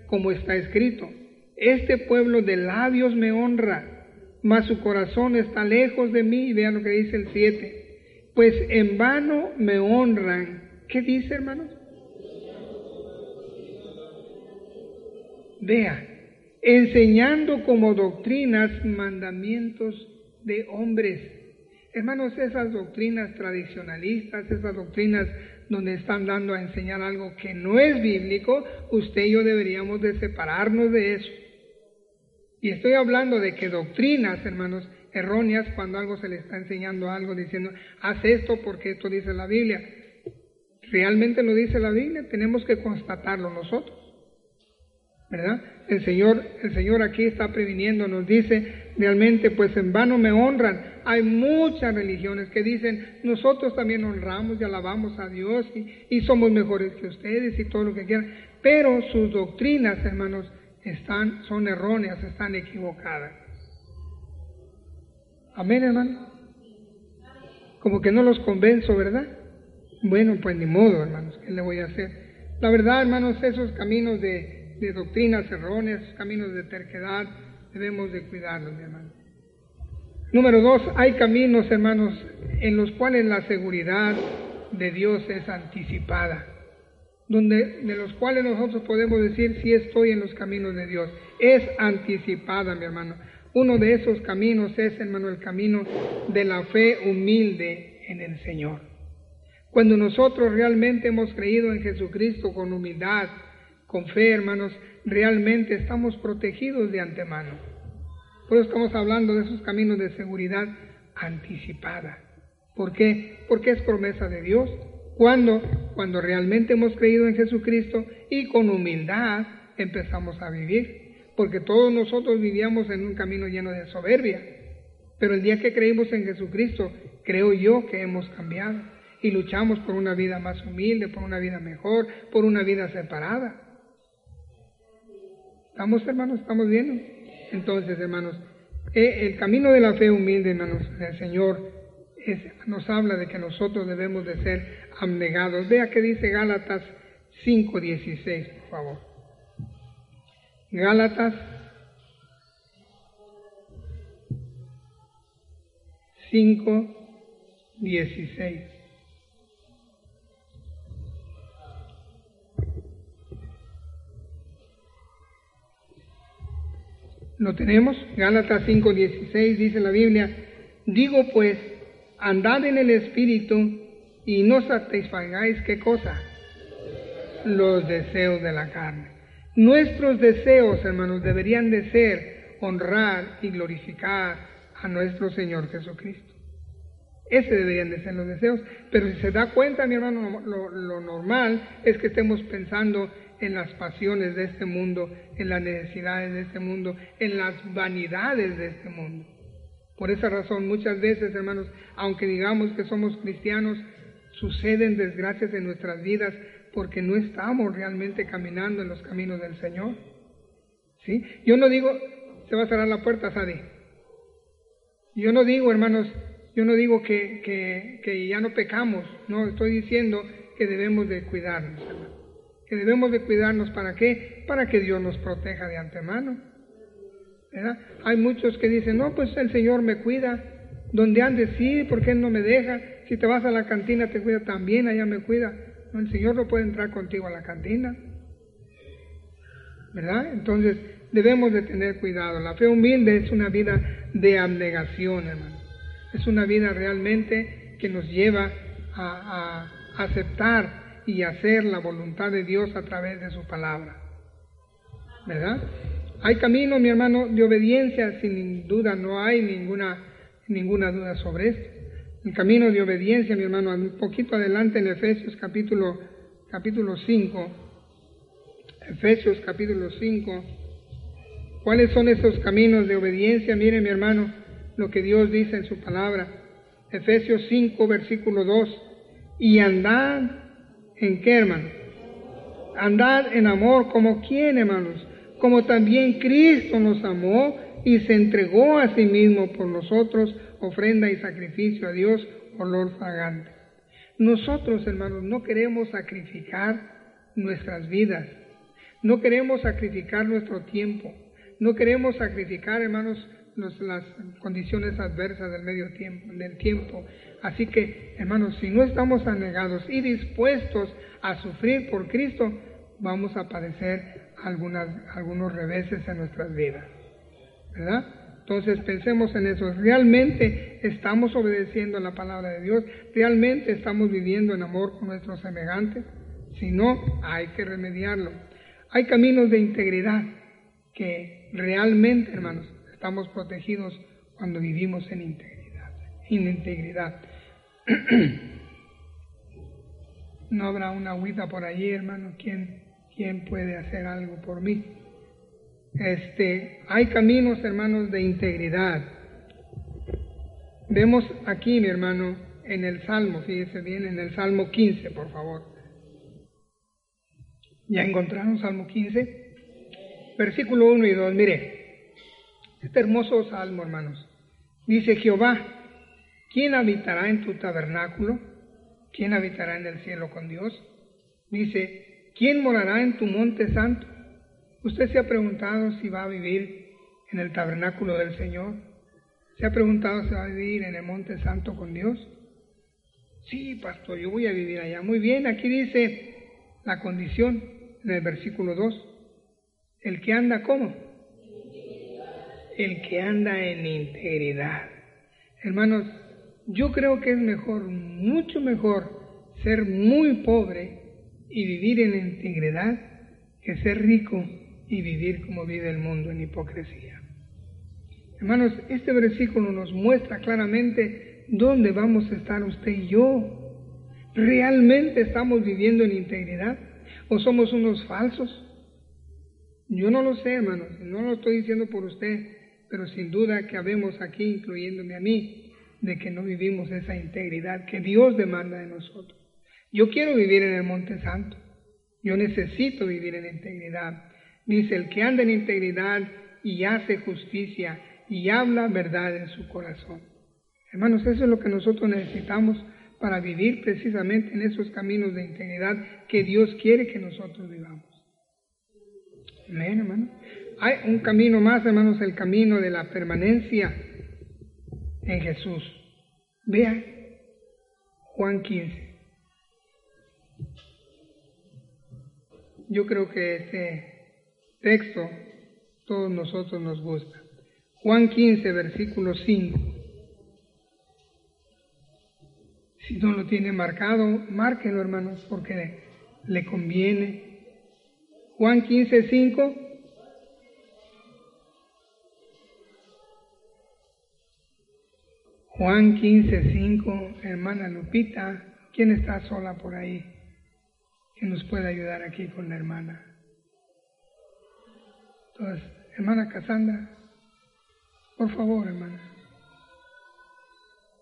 como está escrito, este pueblo de labios me honra, mas su corazón está lejos de mí. Vean lo que dice el siete, pues en vano me honran. ¿Qué dice, hermanos? Vea, enseñando como doctrinas mandamientos de hombres. Hermanos, esas doctrinas tradicionalistas, esas doctrinas donde están dando a enseñar algo que no es bíblico, usted y yo deberíamos de separarnos de eso. Y estoy hablando de que doctrinas, hermanos, erróneas, cuando algo se le está enseñando algo, diciendo, haz esto porque esto dice la Biblia. ¿Realmente lo dice la Biblia? Tenemos que constatarlo nosotros. ¿verdad? El Señor, el Señor aquí está previniendo, nos dice realmente, pues en vano me honran. Hay muchas religiones que dicen, nosotros también honramos y alabamos a Dios y, y somos mejores que ustedes y todo lo que quieran. Pero sus doctrinas, hermanos, están, son erróneas, están equivocadas. Amén, hermano. Como que no los convenzo, ¿verdad? Bueno, pues ni modo, hermanos, ¿qué le voy a hacer? La verdad, hermanos, esos caminos de, de doctrinas erróneas, esos caminos de terquedad, debemos de cuidarlos, hermanos. Número dos, hay caminos, hermanos, en los cuales la seguridad de Dios es anticipada, donde, de los cuales nosotros podemos decir, sí estoy en los caminos de Dios. Es anticipada, mi hermano. Uno de esos caminos es, hermano, el camino de la fe humilde en el Señor. Cuando nosotros realmente hemos creído en Jesucristo con humildad, con fe, hermanos, realmente estamos protegidos de antemano. Por eso estamos hablando de esos caminos de seguridad anticipada. ¿Por qué? Porque es promesa de Dios. Cuando, cuando realmente hemos creído en Jesucristo y con humildad empezamos a vivir. Porque todos nosotros vivíamos en un camino lleno de soberbia. Pero el día que creímos en Jesucristo, creo yo que hemos cambiado. Y luchamos por una vida más humilde, por una vida mejor, por una vida separada. ¿Estamos, hermanos? ¿Estamos viendo? Entonces, hermanos, eh, el camino de la fe humilde, hermanos, del Señor, es, nos habla de que nosotros debemos de ser abnegados. Vea que dice Gálatas cinco dieciséis, por favor. Gálatas cinco dieciséis. ¿Lo tenemos? Gálatas cinco dieciséis dice la Biblia, digo pues, andad en el Espíritu y no satisfagáis, ¿qué cosa? Los deseos de la carne. Nuestros deseos, hermanos, deberían de ser honrar y glorificar a nuestro Señor Jesucristo. Ese deberían de ser los deseos. Pero si se da cuenta, mi hermano, lo, lo normal es que estemos pensando en las pasiones de este mundo, en las necesidades de este mundo, en las vanidades de este mundo. Por esa razón, muchas veces, hermanos, aunque digamos que somos cristianos, suceden desgracias en nuestras vidas, porque no estamos realmente caminando en los caminos del Señor. ¿Sí? Yo no digo, se va a cerrar la puerta, Sadi. Yo no digo, hermanos, yo no digo que, que, que ya no pecamos. No, estoy diciendo que debemos de cuidarnos, hermano. Que debemos de cuidarnos, ¿para qué? Para que Dios nos proteja de antemano, ¿verdad? Hay muchos que dicen, no, pues el Señor me cuida. Donde andes, sí, porque Él no me deja. Si te vas a la cantina, te cuida también, allá me cuida. El Señor no puede entrar contigo a la cantina, ¿verdad? Entonces, debemos de tener cuidado. La fe humilde es una vida de abnegación, hermano. Es una vida realmente que nos lleva a, a aceptar y hacer la voluntad de Dios a través de su palabra, ¿verdad? Hay caminos, mi hermano, de obediencia, sin duda, no hay ninguna, ninguna duda sobre esto. El camino de obediencia, mi hermano, un poquito adelante en Efesios capítulo, capítulo cinco. Efesios capítulo cinco. ¿Cuáles son esos caminos de obediencia? Miren, mi hermano, lo que Dios dice en su palabra. Efesios cinco, versículo dos. Y andad en qué, hermano. Andad en amor, como quién, hermanos. Como también Cristo nos amó y se entregó a sí mismo por nosotros, ofrenda y sacrificio a Dios, olor fragante. Nosotros, hermanos, no queremos sacrificar nuestras vidas, no queremos sacrificar nuestro tiempo, no queremos sacrificar, hermanos, los, las condiciones adversas del medio tiempo, del tiempo. Así que, hermanos, si no estamos anegados y dispuestos a sufrir por Cristo, vamos a padecer algunas, algunos reveses en nuestras vidas, ¿verdad? Entonces pensemos en eso, realmente estamos obedeciendo la palabra de Dios, realmente estamos viviendo en amor con nuestros semejantes, si no, hay que remediarlo. Hay caminos de integridad que realmente, hermanos, estamos protegidos cuando vivimos en integridad, en integridad. No habrá una agüita por allí, hermano, ¿quién, quién puede hacer algo por mí? Este, hay caminos, hermanos, de integridad. Vemos aquí, mi hermano, en el Salmo, fíjese bien, en el Salmo quince, por favor. ¿Ya encontraron Salmo quince? Versículo uno y dos, mire, este hermoso Salmo, hermanos. Dice: Jehová, ¿quién habitará en tu tabernáculo? ¿Quién habitará en el cielo con Dios? Dice: ¿quién morará en tu monte santo? ¿Usted se ha preguntado si va a vivir en el tabernáculo del Señor? ¿Se ha preguntado si va a vivir en el monte santo con Dios? Sí, pastor, yo voy a vivir allá. Muy bien, aquí dice la condición en el versículo dos. ¿El que anda cómo? El que anda en integridad. Hermanos, yo creo que es mejor, mucho mejor, ser muy pobre y vivir en integridad que ser rico y vivir como vive el mundo, en hipocresía. Hermanos, este versículo nos muestra claramente dónde vamos a estar usted y yo. ¿Realmente estamos viviendo en integridad o somos unos falsos? Yo no lo sé, hermanos, no lo estoy diciendo por usted, pero sin duda que habemos aquí, incluyéndome a mí, de que no vivimos esa integridad que Dios demanda de nosotros. Yo quiero vivir en el monte santo, yo necesito vivir en integridad. Dice: el que anda en integridad y hace justicia y habla verdad en su corazón. Hermanos, eso es lo que nosotros necesitamos para vivir precisamente en esos caminos de integridad que Dios quiere que nosotros vivamos. Amén, hermano. Hay un camino más, hermanos, el camino de la permanencia en Jesús. Vea Juan quince. Yo creo que este texto todos nosotros nos gusta. Juan quince, versículo cinco. Si no lo tiene marcado, márquenlo, hermanos, porque le, le conviene. Juan quince, cinco. Juan quince, cinco. Hermana Lupita, ¿quién está sola por ahí que nos pueda ayudar aquí con la hermana? Entonces, hermana Cassandra, por favor, hermana.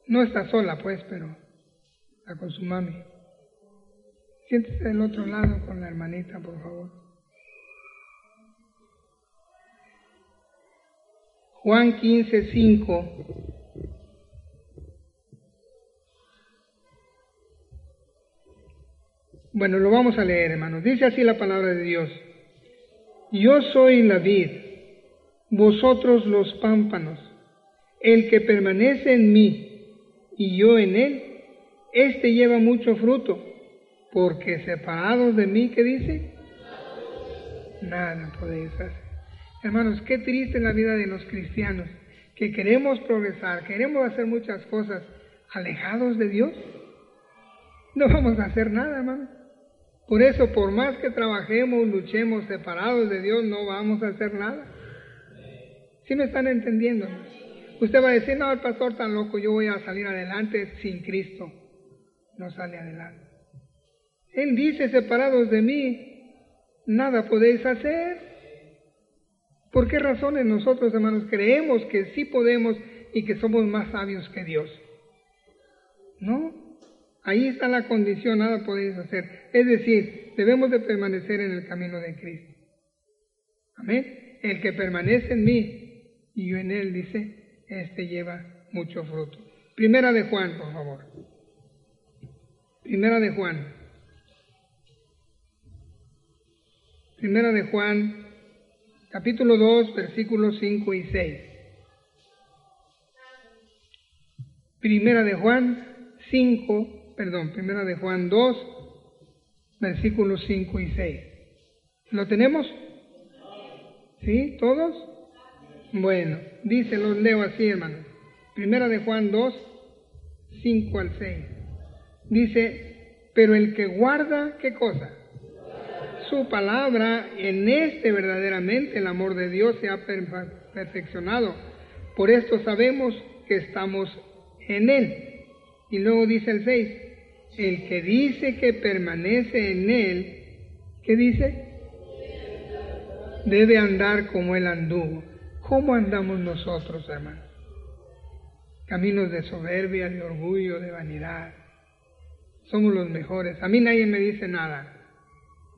No está sola, pues, pero está con su mami. Siéntese del otro lado con la hermanita, por favor. Juan quince, cinco. Bueno, lo vamos a leer, hermanos. Dice así la palabra de Dios: Yo soy la vid, vosotros los pámpanos. El que permanece en mí y yo en él, éste lleva mucho fruto, porque separados de mí, ¿qué dice? Nada podéis hacer. Hermanos, qué triste es la vida de los cristianos, que queremos progresar, queremos hacer muchas cosas alejados de Dios. No vamos a hacer nada, hermanos. Por eso, por más que trabajemos, luchemos separados de Dios, no vamos a hacer nada. ¿Sí me están entendiendo? Usted va a decir: no, el pastor tan loco, yo voy a salir adelante sin Cristo. No sale adelante. Él dice: separados de mí, nada podéis hacer. ¿Por qué razones nosotros, hermanos, creemos que sí podemos y que somos más sabios que Dios? No, ahí está la condición, nada podéis hacer. Es decir, debemos de permanecer en el camino de Cristo. Amén. El que permanece en mí y yo en él, dice, este lleva mucho fruto. Primera de Juan, por favor. Primera de Juan. Primera de Juan. Capítulo dos, versículos cinco y seis. Primera de Juan cinco, perdón, Primera de Juan dos, versículos cinco y seis. ¿Lo tenemos? ¿Sí? ¿Todos? Bueno, dice, los leo así, hermanos. Primera de Juan dos, cinco al seis. Dice: pero el que guarda, ¿qué cosa? Su palabra, en este verdaderamente el amor de Dios se ha perfeccionado. Por esto sabemos que estamos en él. Y luego dice el seis: el que dice que permanece en él, ¿qué dice? debe andar como Él anduvo. ¿Cómo andamos nosotros, hermanos? Caminos de soberbia, de orgullo, de vanidad. Somos los mejores. A mí nadie me dice nada.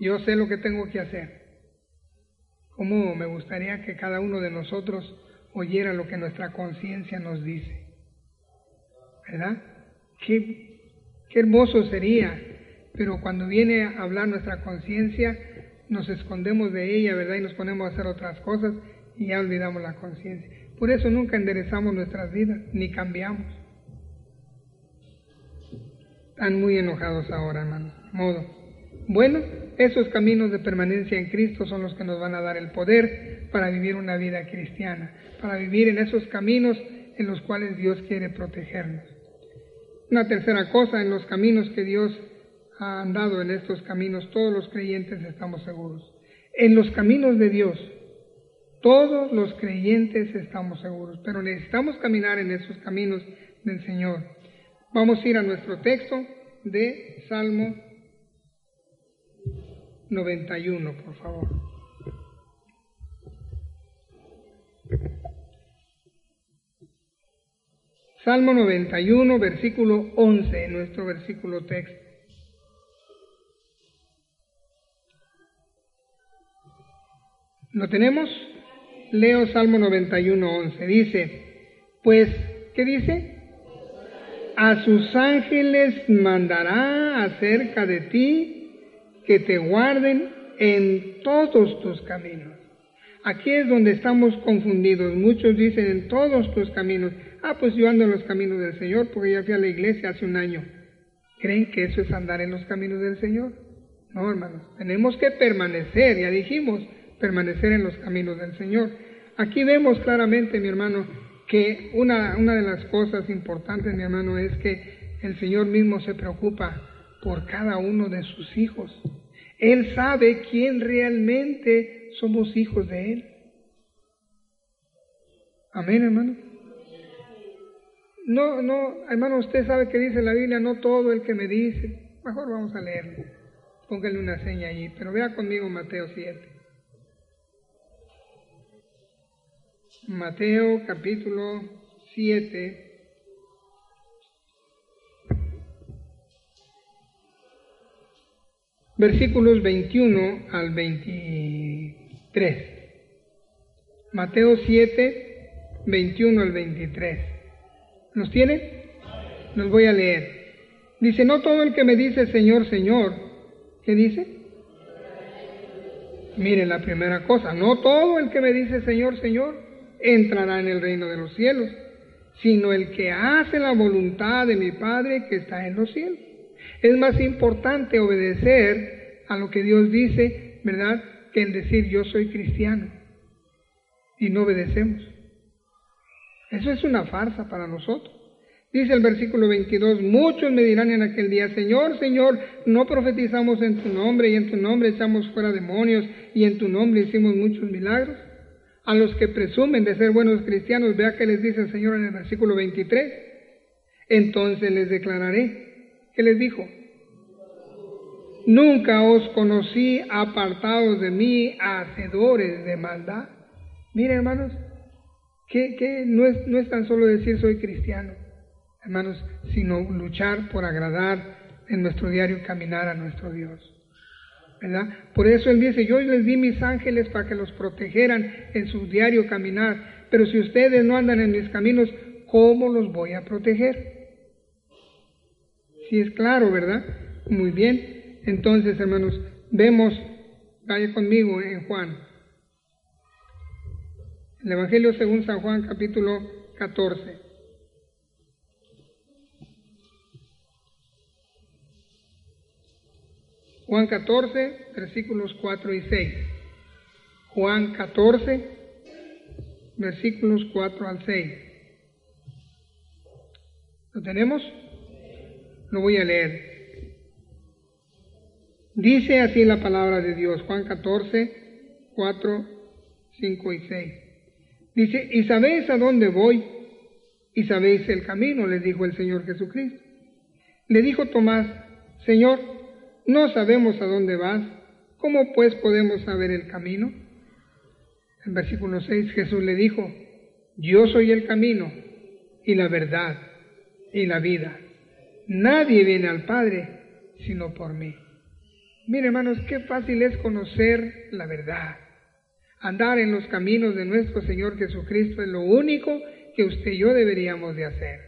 Yo sé lo que tengo que hacer. Cómo me gustaría que cada uno de nosotros oyera lo que nuestra conciencia nos dice. ¿Verdad? Qué, qué hermoso sería. Pero cuando viene a hablar nuestra conciencia, nos escondemos de ella, ¿verdad? Y nos ponemos a hacer otras cosas y ya olvidamos la conciencia. Por eso nunca enderezamos nuestras vidas, ni cambiamos. Están muy enojados ahora, hermano. Modo. Bueno, esos caminos de permanencia en Cristo son los que nos van a dar el poder para vivir una vida cristiana, para vivir en esos caminos en los cuales Dios quiere protegernos. Una tercera cosa, en los caminos que Dios ha andado, en estos caminos todos los creyentes estamos seguros. En los caminos de Dios todos los creyentes estamos seguros, pero necesitamos caminar en esos caminos del Señor. Vamos a ir a nuestro texto de Salmo noventa y uno, por favor. Salmo noventa y uno, versículo once, nuestro versículo texto. ¿Lo tenemos? Leo Salmo noventa y uno, once. Dice, pues, ¿qué dice? A sus ángeles mandará acerca de ti, que te guarden en todos tus caminos. Aquí es donde estamos confundidos. Muchos dicen en todos tus caminos. Ah, pues yo ando en los caminos del Señor porque ya fui a la iglesia hace un año. ¿Creen que eso es andar en los caminos del Señor? No, hermanos. Tenemos que permanecer, ya dijimos, permanecer en los caminos del Señor. Aquí vemos claramente, mi hermano, que una, una de las cosas importantes, mi hermano, es que el Señor mismo se preocupa por cada uno de sus hijos. Él sabe quién realmente somos hijos de Él. Amén, hermano. No, no, hermano, usted sabe que dice la Biblia, no todo el que me dice. Mejor vamos a leerlo. Póngale una seña allí, pero vea conmigo Mateo siete. Mateo capítulo siete, versículos veintiuno al veintitrés. Mateo siete, veintiuno al veintitrés. ¿Los tiene? Los voy a leer. Dice, no todo el que me dice Señor, Señor, ¿qué dice? Mire la primera cosa, no todo el que me dice Señor, Señor entrará en el reino de los cielos, sino el que hace la voluntad de mi Padre que está en los cielos. Es más importante obedecer a lo que Dios dice, ¿verdad?, que el decir yo soy cristiano y no obedecemos. Eso es una farsa para nosotros. Dice el versículo veintidós, muchos me dirán en aquel día, Señor, Señor, ¿no profetizamos en tu nombre y en tu nombre echamos fuera demonios y en tu nombre hicimos muchos milagros? A los que presumen de ser buenos cristianos, vea que les dice el Señor en el versículo veintitrés. Entonces les declararé. ¿Qué les dijo? Nunca os conocí, apartados de mí, hacedores de maldad. Miren, hermanos, que, que no es, no es tan solo decir soy cristiano, hermanos, sino luchar por agradar en nuestro diario caminar a nuestro Dios. ¿Verdad? Por eso Él dice, yo les di mis ángeles para que los protegeran en su diario caminar, pero si ustedes no andan en mis caminos, ¿cómo los voy a proteger? Si es claro, ¿verdad? Muy bien. Entonces, hermanos, vemos, vaya conmigo en Juan, el Evangelio según San Juan, capítulo catorce. Juan catorce, versículos cuatro y seis. Juan catorce, versículos cuatro al seis. ¿Lo tenemos? Lo voy a leer. Dice así la palabra de Dios, Juan catorce, cuatro, cinco y seis. Dice, y sabéis a dónde voy, y sabéis el camino, les dijo el Señor Jesucristo. Le dijo Tomás, Señor, no sabemos a dónde vas, ¿cómo pues podemos saber el camino? En versículo seis, Jesús le dijo: yo soy el camino y la verdad y la vida. Nadie viene al Padre sino por mí. Mire, hermanos, qué fácil es conocer la verdad. Andar en los caminos de nuestro Señor Jesucristo es lo único que usted y yo deberíamos de hacer.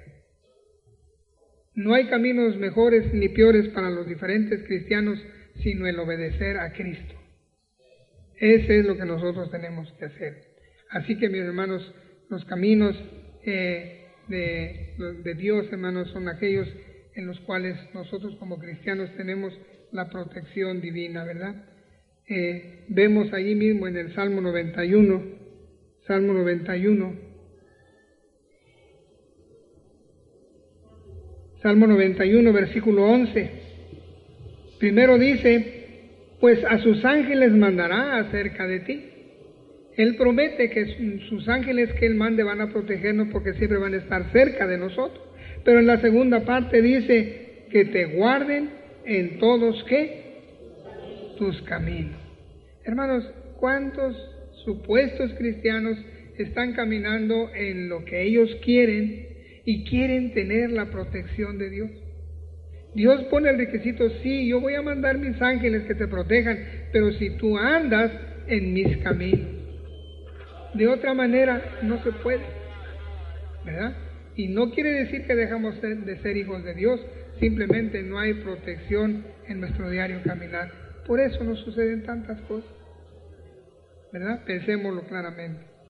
No hay caminos mejores ni peores para los diferentes cristianos sino el obedecer a Cristo. Ese es lo que nosotros tenemos que hacer. Así que, mis hermanos, los caminos eh, de, de Dios, hermanos, son aquellos en los cuales nosotros como cristianos tenemos la protección divina, ¿verdad? Eh, vemos allí mismo en el Salmo noventa y uno, Salmo noventa y uno, Salmo noventa y uno, versículo once. Primero dice: pues a sus ángeles mandará acerca de ti. Él promete que sus ángeles que Él mande van a protegernos porque siempre van a estar cerca de nosotros. Pero en la segunda parte dice que te guarden en todos ¿qué? Tus caminos. Hermanos, ¿cuántos supuestos cristianos están caminando en lo que ellos quieren y quieren tener la protección de Dios? Dios pone el requisito: sí, yo voy a mandar mis ángeles que te protejan, pero si tú andas en mis caminos. De otra manera no se puede, ¿verdad? Y no quiere decir que dejamos de ser hijos de Dios, simplemente no hay protección en nuestro diario caminar. Por eso nos suceden tantas cosas, ¿verdad? Pensémoslo claramente.